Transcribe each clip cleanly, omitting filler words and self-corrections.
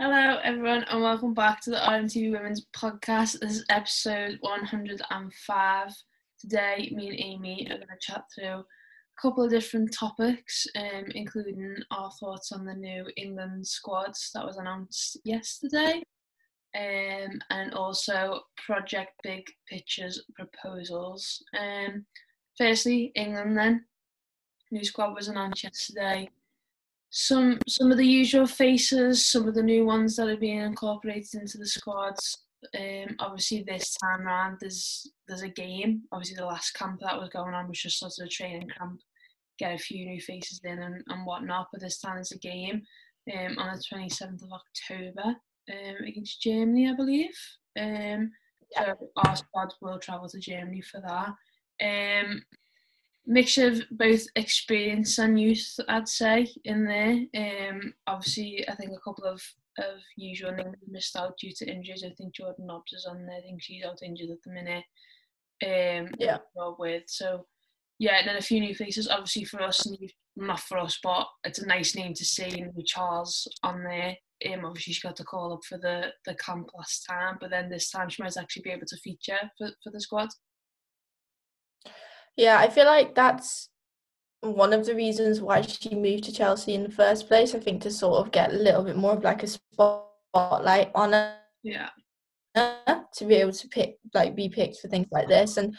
Hello everyone and welcome back to the RMTV Women's Podcast. This is episode 105. Today me and Amy are going to chat through a couple of different topics, including our thoughts on the new England squads that was announced yesterday, and also Project Big Picture's proposals. Firstly, England then. New squad was announced yesterday. Some of the usual faces, some of the new ones that are being incorporated into the squads. Obviously, this time round, there's a game. Obviously, the last camp that was going on was just sort of a training camp, get a few new faces in and whatnot. But this time, it's a game on the 27th of October against Germany, I believe. So our squad will travel to Germany for that. Mix of both experience and youth, I'd say, in there. Obviously, I think a couple of usual names missed out due to injuries. I think Jordan Nobbs is on there. I think she's out injured at the minute. And then a few new faces. Obviously for us, not for us, but it's a nice name to see. And Charles on there. Obviously she got the call up for the camp last time, but then this time she might actually be able to feature for the squad. Yeah, I feel like that's one of the reasons why she moved to Chelsea in the first place. I think to sort of get a little bit more of like a spotlight on her. Yeah. To be able to be picked for things like this. And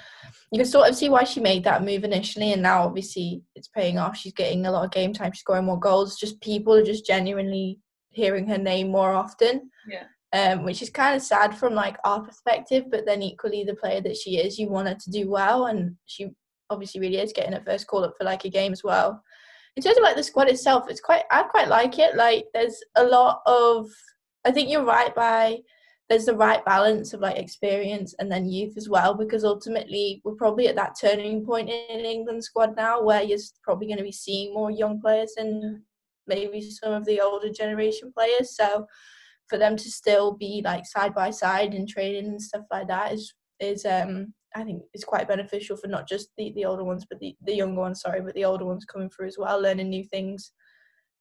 you can sort of see why she made that move initially. And now obviously it's paying off. She's getting a lot of game time. She's scoring more goals. Just people are just genuinely hearing her name more often. Yeah. Which is kind of sad from like our perspective, but then equally the player that she is, you want her to do well, and she obviously really is getting her first call up for like a game as well. In terms of like the squad itself, I quite like it. Like there's a lot of, I think you're right by, there's the right balance of like experience and then youth as well, because ultimately we're probably at that turning point in England's squad now where you're probably going to be seeing more young players and maybe some of the older generation players. So for them to still be like side by side in training and stuff like that is I think is quite beneficial for not just the older ones but the younger ones, but the older ones coming through as well, learning new things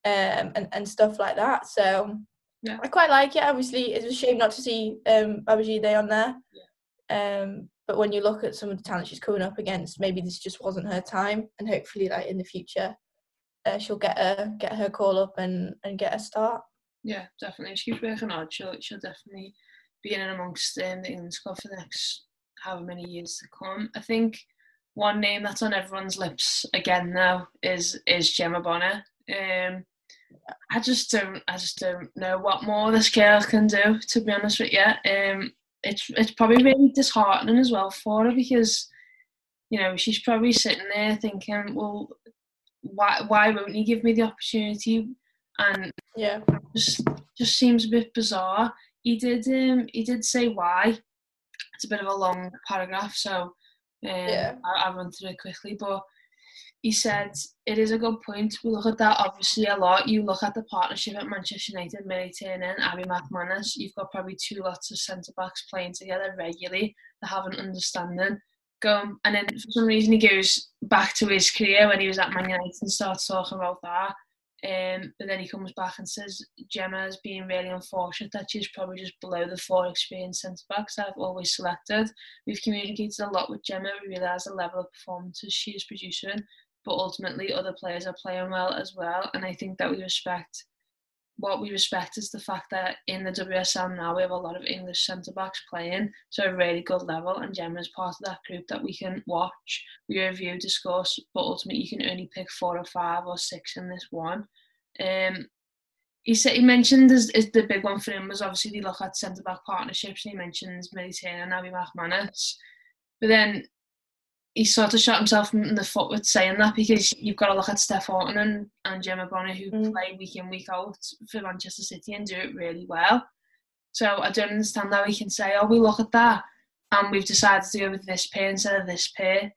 and stuff like that. So yeah. I quite like it. Obviously it's a shame not to see Babajide on there. Yeah. But when you look at some of the talent she's coming up against, maybe this just wasn't her time, and hopefully like in the future she'll get her call up and get a start. Yeah, definitely. If she keeps working hard, she'll definitely be in and amongst the England squad for the next however many years to come. I think one name that's on everyone's lips again now is Gemma Bonner. I just don't know what more this girl can do, to be honest with you. It's probably really disheartening as well for her, because you know she's probably sitting there thinking, well, why won't you give me the opportunity? And yeah, just seems a bit bizarre. He did say why. It's a bit of a long paragraph, so I'll run through it quickly. But he said, it is a good point. We look at that obviously a lot. You look at the partnership at Manchester United, Millie Turner and Abby McManus. You've got probably two lots of centre-backs playing together regularly. They have an understanding. And then for some reason he goes back to his career when he was at Man United and starts talking about that. But then he comes back and says, Gemma's being really unfortunate that she's probably just below the four experienced centre-backs that I've always selected. We've communicated a lot with Gemma. We realise the level of performances she is producing, but ultimately other players are playing well as well. And I think that we respect... what we respect is the fact that in the WSL now we have a lot of English centre-backs playing to a really good level, and Gemma's part of that group that we can watch, we review, discuss, but ultimately you can only pick 4 or 5 or 6 in this one. He mentioned is the big one for him was obviously they look at centre-back partnerships, and he mentions Militana and Abi McManus. But then he sort of shot himself in the foot with saying that, because you've got to look at Steph Horton and Gemma Bonner, who play week in, week out for Manchester City and do it really well. So I don't understand how he can say, oh, we look at that and we've decided to go with this pair instead of this pair,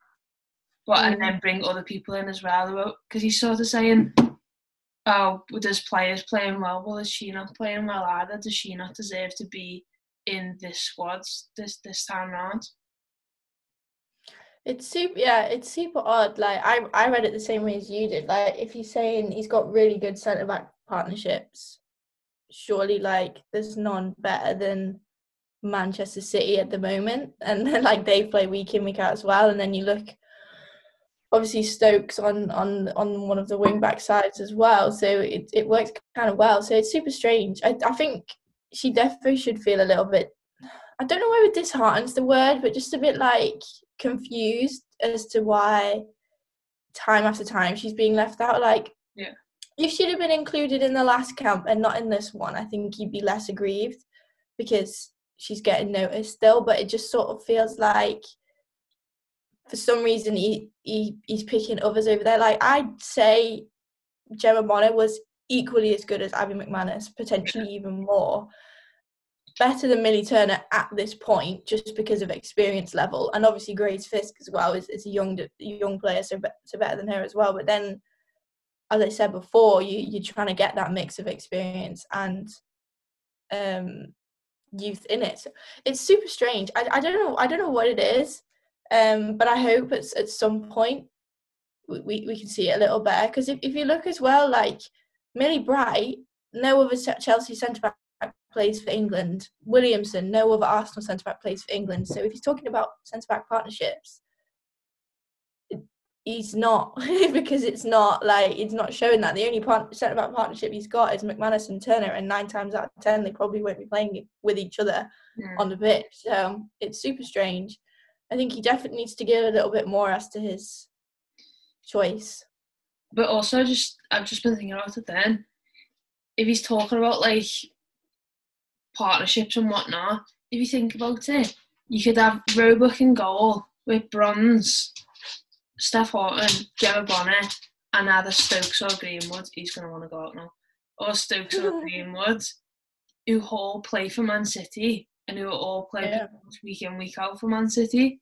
but and then bring other people in as well. Because he's sort of saying, oh, there's players playing well. Well, is she not playing well either? Does she not deserve to be in this squad this time round? It's super odd. Like I read it the same way as you did. Like if he's saying he's got really good centre back partnerships, surely like there's none better than Manchester City at the moment, and then, like they play week in week out as well. And then you look, obviously Stokes on one of the wing back sides as well. So it works kind of well. So it's super strange. I think she definitely should feel a little bit. I don't know whether disheartened's the word, but just a bit like confused as to why time after time she's being left out. Like, yeah, if she'd have been included in the last camp and not in this one, I think you'd be less aggrieved because she's getting noticed still. But it just sort of feels like for some reason he's picking others over there. Like I'd say Gemma Bonner was equally as good as Abi McManus, potentially even more. Better than Millie Turner at this point, just because of experience level, and obviously Grace Fisk as well is a young player, so better than her as well. But then, as I said before, you're trying to get that mix of experience and youth in it. So it's super strange. I don't know what it is, but I hope it's at some point we can see it a little better. Because if you look as well, like Millie Bright, no other Chelsea centre back plays for England. Williamson, no other Arsenal centre-back plays for England. So if he's talking about centre-back partnerships, he's not because it's not showing that. The only centre-back partnership he's got is McManus and Turner, and 9 times out of 10 they probably won't be playing with each other on the pitch. So it's super strange. I think he definitely needs to give a little bit more as to his choice. But also, I've just been thinking about it then. If he's talking about like partnerships and whatnot, if you think about it, you could have Roebuck in goal with Bronze, Steph Horton, Gemma Bonner, and either Stokes or Greenwood. He's going to want to go out now. Or Stokes or Greenwood, who all play for Man City and who all play week in, week out for Man City.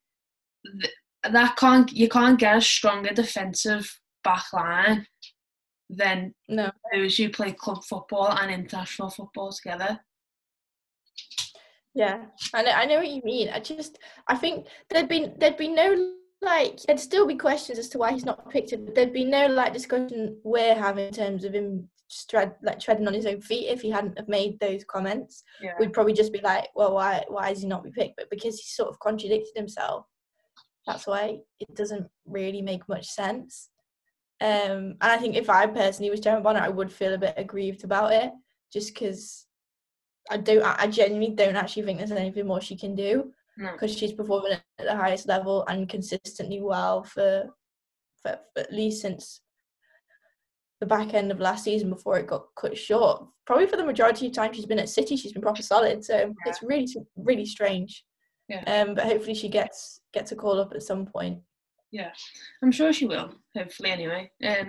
You can't get a stronger defensive back line than those who play club football and international football together. Yeah, I know what you mean. I think there'd be no, like, there'd still be questions as to why he's not picked it. There'd be no, like, discussion we're having in terms of him treading on his own feet if he hadn't have made those comments. Yeah. We'd probably just be like, well, why is he not be picked? But because he sort of contradicted himself, that's why it doesn't really make much sense. And I think if I personally was Gemma Bonner, I would feel a bit aggrieved about it, just because I genuinely don't actually think there's anything more she can do because she's performing at the highest level and consistently well for at least since the back end of last season before it got cut short. Probably for the majority of time she's been at City, she's been proper solid. So it's really, really strange. Yeah. But hopefully she gets a call up at some point. Yeah, I'm sure she will, hopefully anyway. Let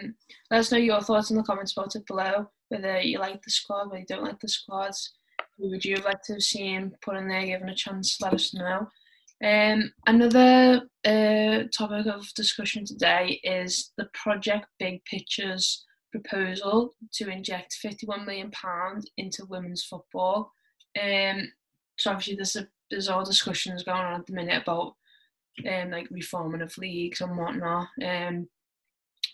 us know your thoughts in the comments about it below, whether you like the squad, whether you don't like the squads. Who would you have liked to have seen put in there, given a chance? Let us know. Another topic of discussion today is the Project Big Picture's proposal to inject £51 million into women's football. So obviously there's all discussions going on at the minute about like reforming of leagues and whatnot.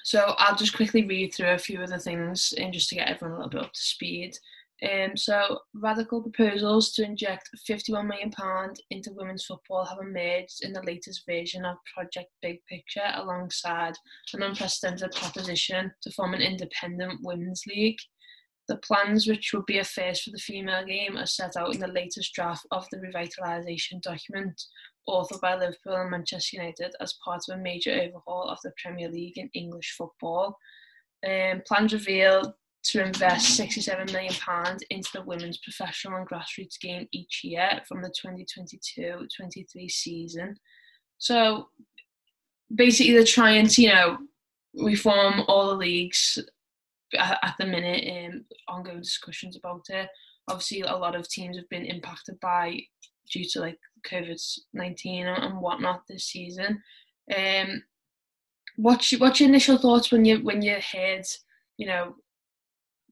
So I'll just quickly read through a few of the things and just to get everyone a little bit up to speed. So radical proposals to inject £51 million into women's football have emerged in the latest version of Project Big Picture, alongside an unprecedented proposition to form an independent women's league. The plans, which would be a first for the female game, are set out in the latest draft of the revitalisation document, authored by Liverpool and Manchester United as part of a major overhaul of the Premier League in English football. Plans reveal to invest £67 million into the women's professional and grassroots game each year from the 2022-23 season. So basically they're trying to, reform all the leagues at the minute, ongoing discussions about it. Obviously, a lot of teams have been impacted due to COVID-19 and whatnot this season. What's your initial thoughts when you heard,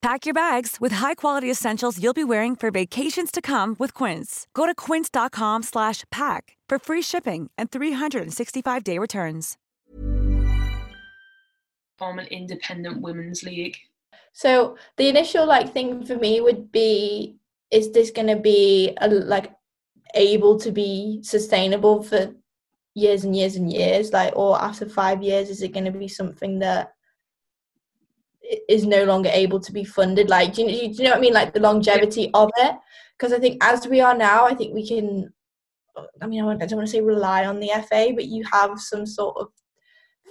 Pack your bags with high-quality essentials you'll be wearing for vacations to come with Quince. Go to quince.com/pack for free shipping and 365-day returns. Form an independent women's league. So the initial thing for me would be, is this going to be able to be sustainable for years and years and years, or after 5 years is it going to be something that is no longer able to be funded? Do you know what I mean, the longevity of it? Because I think as we are now, I think we can, I don't want to say rely on the FA, but you have some sort of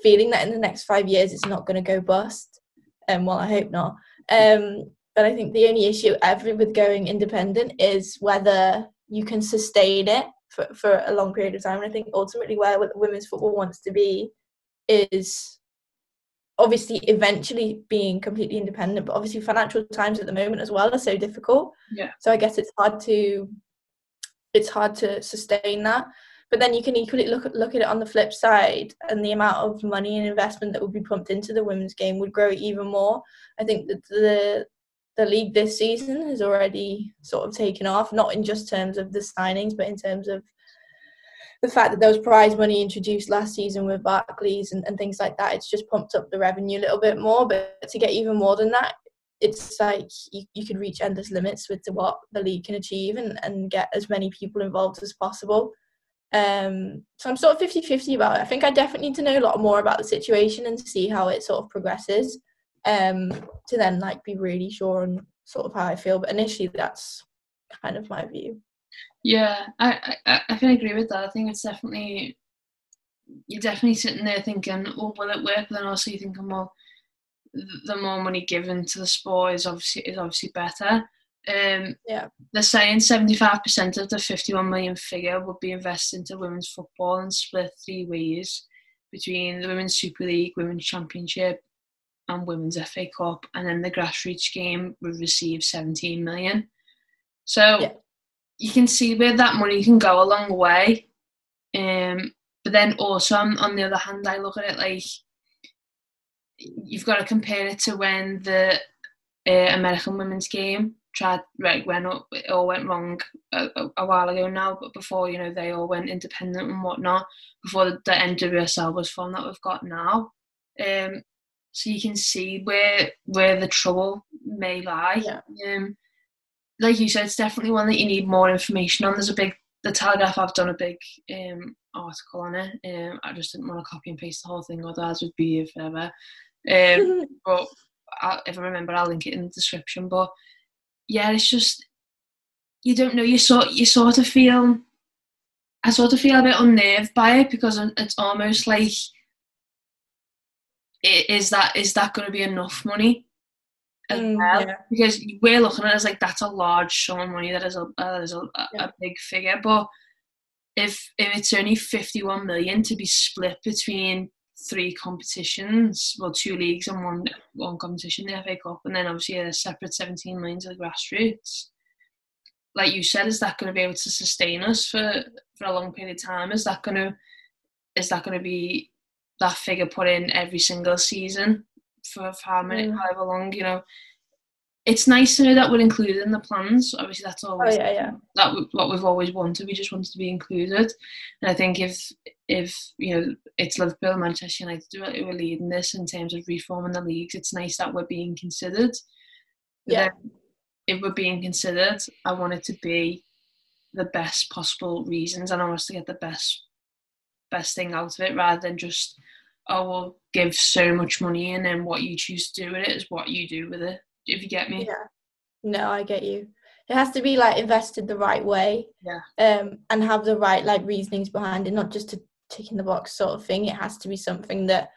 feeling that in the next 5 years it's not going to go bust, and I hope not, but I think the only issue ever with going independent is whether you can sustain it for a long period of time. And I think ultimately where women's football wants to be is obviously eventually being completely independent, but obviously financial times at the moment as well are so difficult. Yeah. So I guess it's hard to sustain that. But then you can equally look at it on the flip side, and the amount of money and investment that would be pumped into the women's game would grow even more. I think that the league this season has already sort of taken off, not in just terms of the signings, but in terms of the fact that there was prize money introduced last season with Barclays and things like that. It's just pumped up the revenue a little bit more, but to get even more than that, it's you could reach endless limits with what the league can achieve and get as many people involved as possible. So I'm sort of 50-50 about it. I think I definitely need to know a lot more about the situation and see how it sort of progresses, to then be really sure on sort of how I feel. But initially that's kind of my view. Yeah, I can agree with that. I think it's definitely, you're definitely sitting there thinking, oh, will it work? But then also you're thinking, well, the more money given to the sport is obviously better. They're saying 75% of the 51 million figure would be invested into women's football and split three ways between the Women's Super League, Women's Championship and Women's FA Cup, and then the grassroots game would receive 17 million. So you can see where that money can go a long way. But then also on the other hand, I look at it you've got to compare it to when the American women's game it all went wrong a while ago now, but before, you know, they all went independent and whatnot, before the NWSL was formed that we've got now. So you can see where the trouble may lie. Yeah. Like you said, it's definitely one that you need more information on. There's The Telegraph have done a big article on it. I just didn't want to copy and paste the whole thing, otherwise we'd be here forever. But if I remember, I'll link it in the description. But yeah, it's just, you don't know. I sort of feel a bit unnerved by it, because it's almost like, is that going to be enough money as well? Yeah. Because we're looking at it as like, that's a large sum of money, that is a big figure. But if it's only 51 million to be split between three competitions, well, two leagues and one competition, the FA Cup, and then obviously a separate 17 million to the grassroots, like you said, is that going to be able to sustain us for a long period of time? Is that going to be that figure put in every single season for however long, you know? It's nice to know that we're included in the plans. Obviously, that's always what we've always wanted. We just wanted to be included. And I think if you know, it's Liverpool, Manchester United who are leading this in terms of reforming the leagues, it's nice that we're being considered. Yeah. If we're being considered, I want it to be the best possible reasons, and I want us to get the best thing out of it, rather than just, we'll give so much money and then what you choose to do with it is what you do with it. If you get me. Yeah. No, I get you. It has to be like invested the right way. Yeah. And have the right like reasonings behind it, not just a tick in the box sort of thing. It has to be something that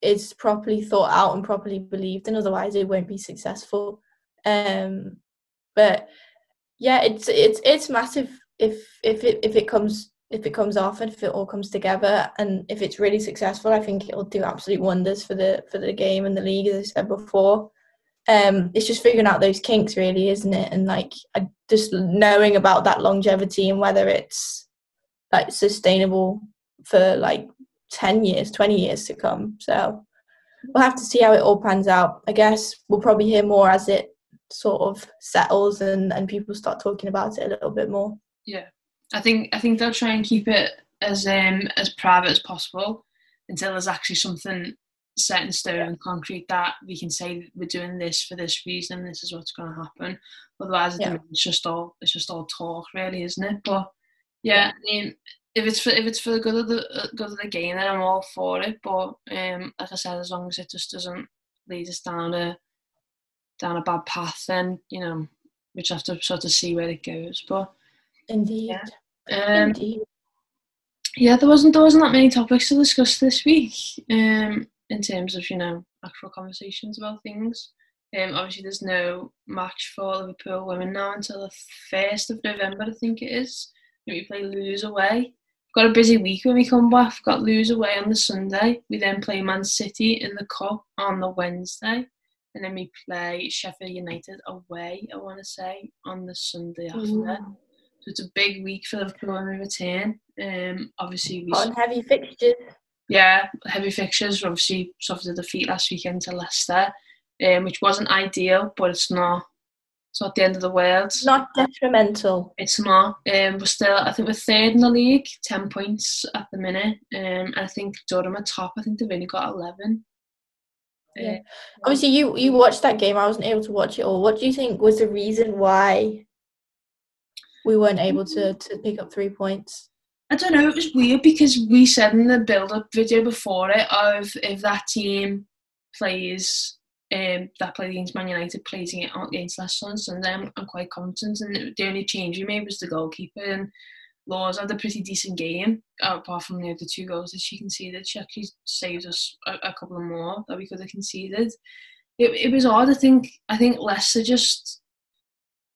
is properly thought out and properly believed in, otherwise it won't be successful. But yeah, it's massive if it comes off and if it all comes together and if it's really successful. I think it'll do absolute wonders for the game and the league, as I said before. It's just figuring out those kinks, really, isn't it? And like, just knowing about that longevity and whether it's like sustainable for like 10 years, 20 years to come. So we'll have to see how it all pans out. I guess we'll probably hear more as it sort of settles and people start talking about it a little bit more. Yeah, I think they'll try and keep it as private as possible until there's actually something set in stone and concrete that we can say we're doing this for this reason, this is what's going to happen. Otherwise, yeah, it's just all talk, really, isn't it? But yeah, I mean, if it's for the good of the game, then I'm all for it. But like I said, as long as it just doesn't lead us down a bad path, then, you know, we just have to sort of see where it goes. But indeed, yeah. Yeah, there wasn't that many topics to discuss this week. In terms of, you know, actual conversations about things. Obviously, there's no match for Liverpool women now until the 1st of November, I think it is. We play Lewes away. We've got a busy week when we come back. We've got Lewes away on the Sunday. We then play Man City in the Cup on the Wednesday. And then we play Sheffield United away, I want to say, on the Sunday after. So it's a big week for Liverpool when we return. Obviously, heavy fixtures. Yeah, heavy fixtures. Obviously, suffered a defeat last weekend to Leicester, which wasn't ideal, but it's not the end of the world. Not detrimental. It's not. We're still, I think we're third in the league, 10 points at the minute. And I think Durham are top. I think they've only got 11. Yeah. Obviously, you watched that game. I wasn't able to watch it all. What do you think was the reason why we weren't able to pick up 3 points? I don't know, it was weird because we said in the build-up video before it of if that team that played against Man United plays against Leicester on Sunday, I'm quite confident, and the only change we made was the goalkeeper, and Laws had a pretty decent game, apart from, you know, the two goals that she conceded. She actually saved us a couple of more that we could have conceded. It was odd. I think Leicester just,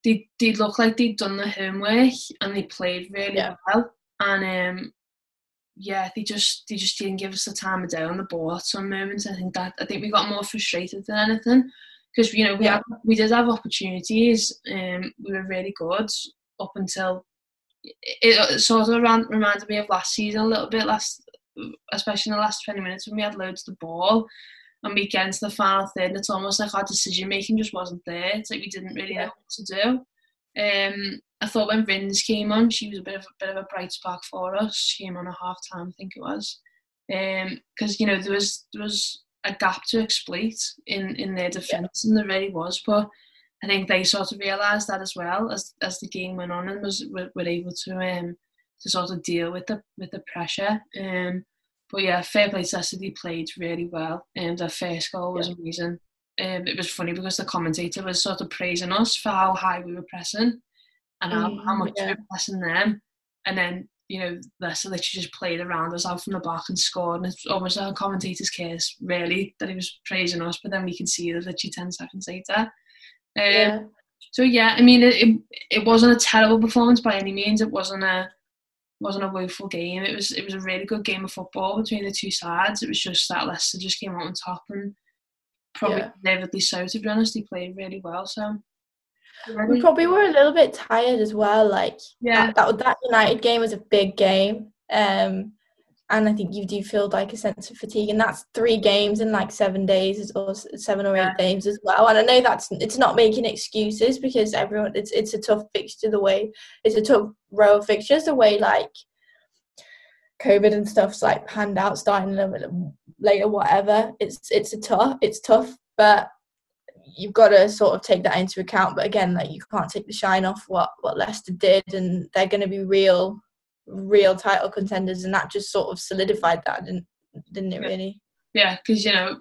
they looked like they'd done their homework and they played really well. And they just didn't give us the time of day on the ball at some moments. I think we got more frustrated than anything, because, you know, we did have opportunities. We were really good up until it sort of reminded me of last season a little bit, especially in the last 20 minutes when we had loads of the ball on weekends in the final third, and it's almost like our decision making just wasn't there. It's like we didn't really know what to do. I thought when Vins came on, she was a bit of a bright spark for us. She came on at half time, I think it was, because you know there was a gap to exploit in their defence, and there really was. But I think they sort of realised that as well as the game went on, and were able to sort of deal with the pressure. But yeah, fair play to Leicester, they played really well, and their first goal was amazing. It was funny because the commentator was sort of praising us for how high we were pressing and how much we were pressing them, and then you know Leicester literally just played around us out from the back and scored. And it's almost like a commentator's curse really that he was praising us, but then we can see that literally 10 seconds later. So yeah, I mean it wasn't a terrible performance by any means. It wasn't a woeful game. It was a really good game of football between the two sides. It was just that Leicester just came out on top, and probably deservedly so, to be honest. They played really well. So we probably were a little bit tired as well. Like that United game was a big game, and I think you do feel like a sense of fatigue, and that's 3 games in like 7 days, or 7 or 8 games as well. And I know it's not making excuses, because everyone it's a tough fixture, the way it's a tough row of fixtures, the way like COVID and stuff's like panned out, starting a little bit later, whatever. It's tough, but you've got to sort of take that into account. But again, like you can't take the shine off what Leicester did, and they're going to be real title contenders, and that just sort of solidified that, didn't it really? Yeah, because you know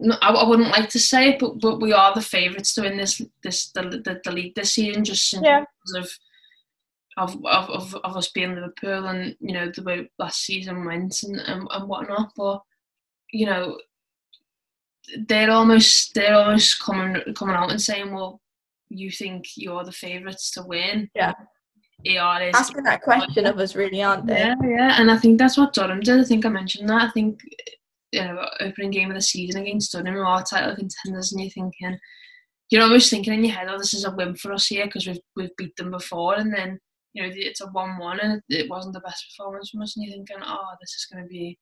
No, I wouldn't like to say it, but we are the favourites to win the league this season, just because of us being Liverpool, and you know the way last season went and whatnot. But you know they're almost coming out and saying, well, you think you're the favourites to win? Yeah. ER is asking that question of us, really, aren't they? Yeah, and I think that's what Durham did. I think I mentioned that. I think, you know, opening game of the season against Durham, who are title contenders, and you're almost thinking in your head, oh, this is a win for us here because we've beat them before, and then, you know, it's a 1-1 and it wasn't the best performance from us, and you're thinking, oh, this is going to be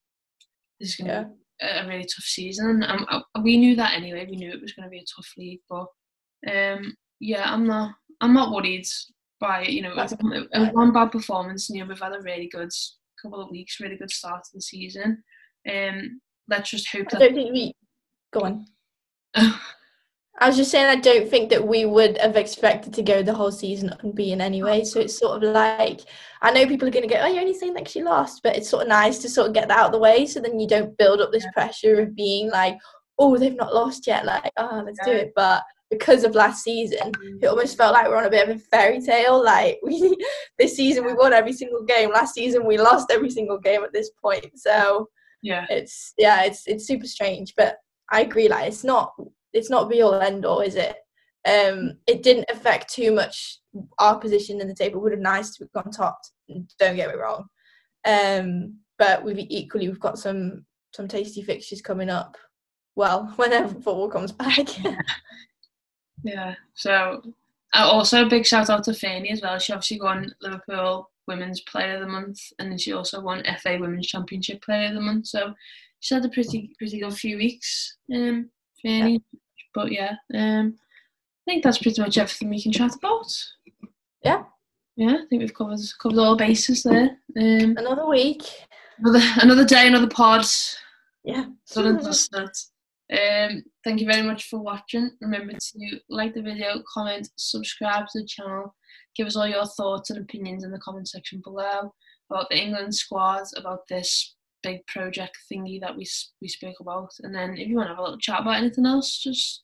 a really tough season. And we knew that anyway. We knew it was going to be a tough league, but I'm not worried. By, you know, it was one bad performance, and you know, we've had a really good couple of weeks, really good start to the season. Let's just hope that... Go on. I was just saying, I don't think that we would have expected to go the whole season unbeaten anyway, so it's sort of like, I know people are going to go, oh, you're only saying that she lost, but it's sort of nice to sort of get that out of the way, so then you don't build up this pressure of being like, oh, they've not lost yet, like, oh, let's do it, but... Because of last season, it almost felt like we're on a bit of a fairy tale. Like this season, we won every single game. Last season, we lost every single game at this point. So it's super strange. But I agree. Like it's not be all end all, is it? It didn't affect too much our position in the table. It would have been nice to have gone top, don't get me wrong. But we've got some tasty fixtures coming up. Well, whenever football comes back. Yeah. So also a big shout out to Fanny as well. She obviously won Liverpool Women's Player of the Month, and then she also won FA Women's Championship Player of the Month. So she's had a pretty good few weeks, Fanny. Yeah. But yeah, I think that's pretty much everything we can chat about. Yeah. Yeah, I think we've covered all bases there. Another week. Another day, another pod. Yeah. Thank you very much for watching. Remember to like the video, comment, subscribe to the channel. Give us all your thoughts and opinions in the comment section below about the England squad, about this big project thingy that we spoke about. And then if you want to have a little chat about anything else, just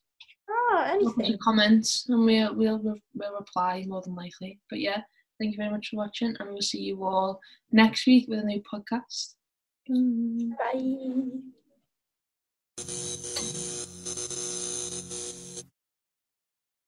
anything, comments, and we'll reply more than likely. But yeah, thank you very much for watching, and we'll see you all next week with a new podcast. Bye.